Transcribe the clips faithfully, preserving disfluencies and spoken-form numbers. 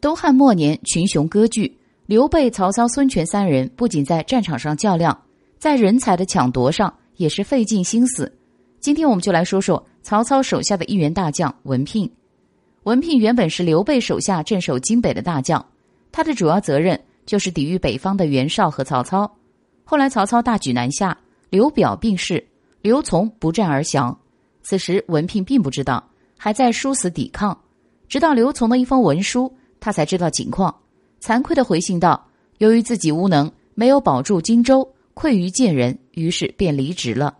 东汉末年群雄割据，刘备、曹操、孙权三人不仅在战场上较量，在人才的抢夺上也是费尽心思。今天我们就来说说曹操手下的一员大将文聘。文聘原本是刘备手下镇守京北的大将，他的主要责任就是抵御北方的袁绍和曹操。后来曹操大举南下，刘表病逝，刘琮不战而降。此时文聘并不知道，还在殊死抵抗，直到刘琮的一封文书，他才知道情况，惭愧地回信道：由于自己无能，没有保住荆州，愧于见人，于是便离职了。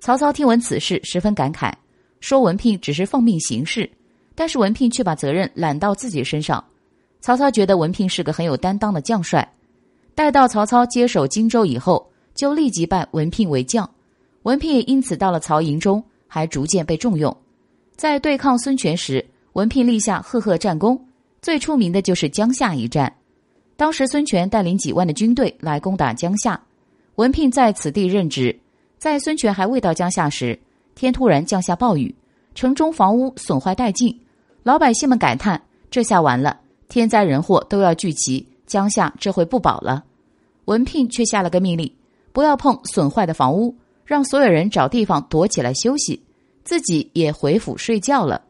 曹操听闻此事十分感慨，说文聘只是奉命行事，但是文聘却把责任揽到自己身上。曹操觉得文聘是个很有担当的将帅，待到曹操接手荆州以后，就立即拜文聘为将。文聘也因此到了曹营中，还逐渐被重用。在对抗孙权时，文聘立下赫赫战功，最出名的就是江夏一战。当时孙权带领几万的军队来攻打江夏，文聘在此地任职。在孙权还未到江夏时，天突然降下暴雨，城中房屋损坏殆尽，老百姓们感叹：这下完了，天灾人祸都要聚集，江夏这回不保了。文聘却下了个命令，不要碰损坏的房屋，让所有人找地方躲起来休息，自己也回府睡觉了。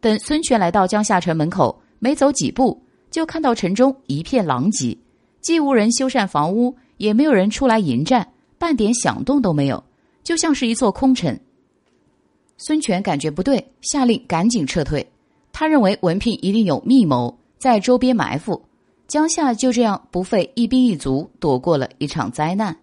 等孙权来到江夏城门口，没走几步，就看到城中一片狼藉，既无人修缮房屋，也没有人出来迎战，半点响动都没有，就像是一座空城。孙权感觉不对，下令赶紧撤退。他认为文聘一定有密谋，在周边埋伏，江夏就这样不费一兵一卒躲过了一场灾难。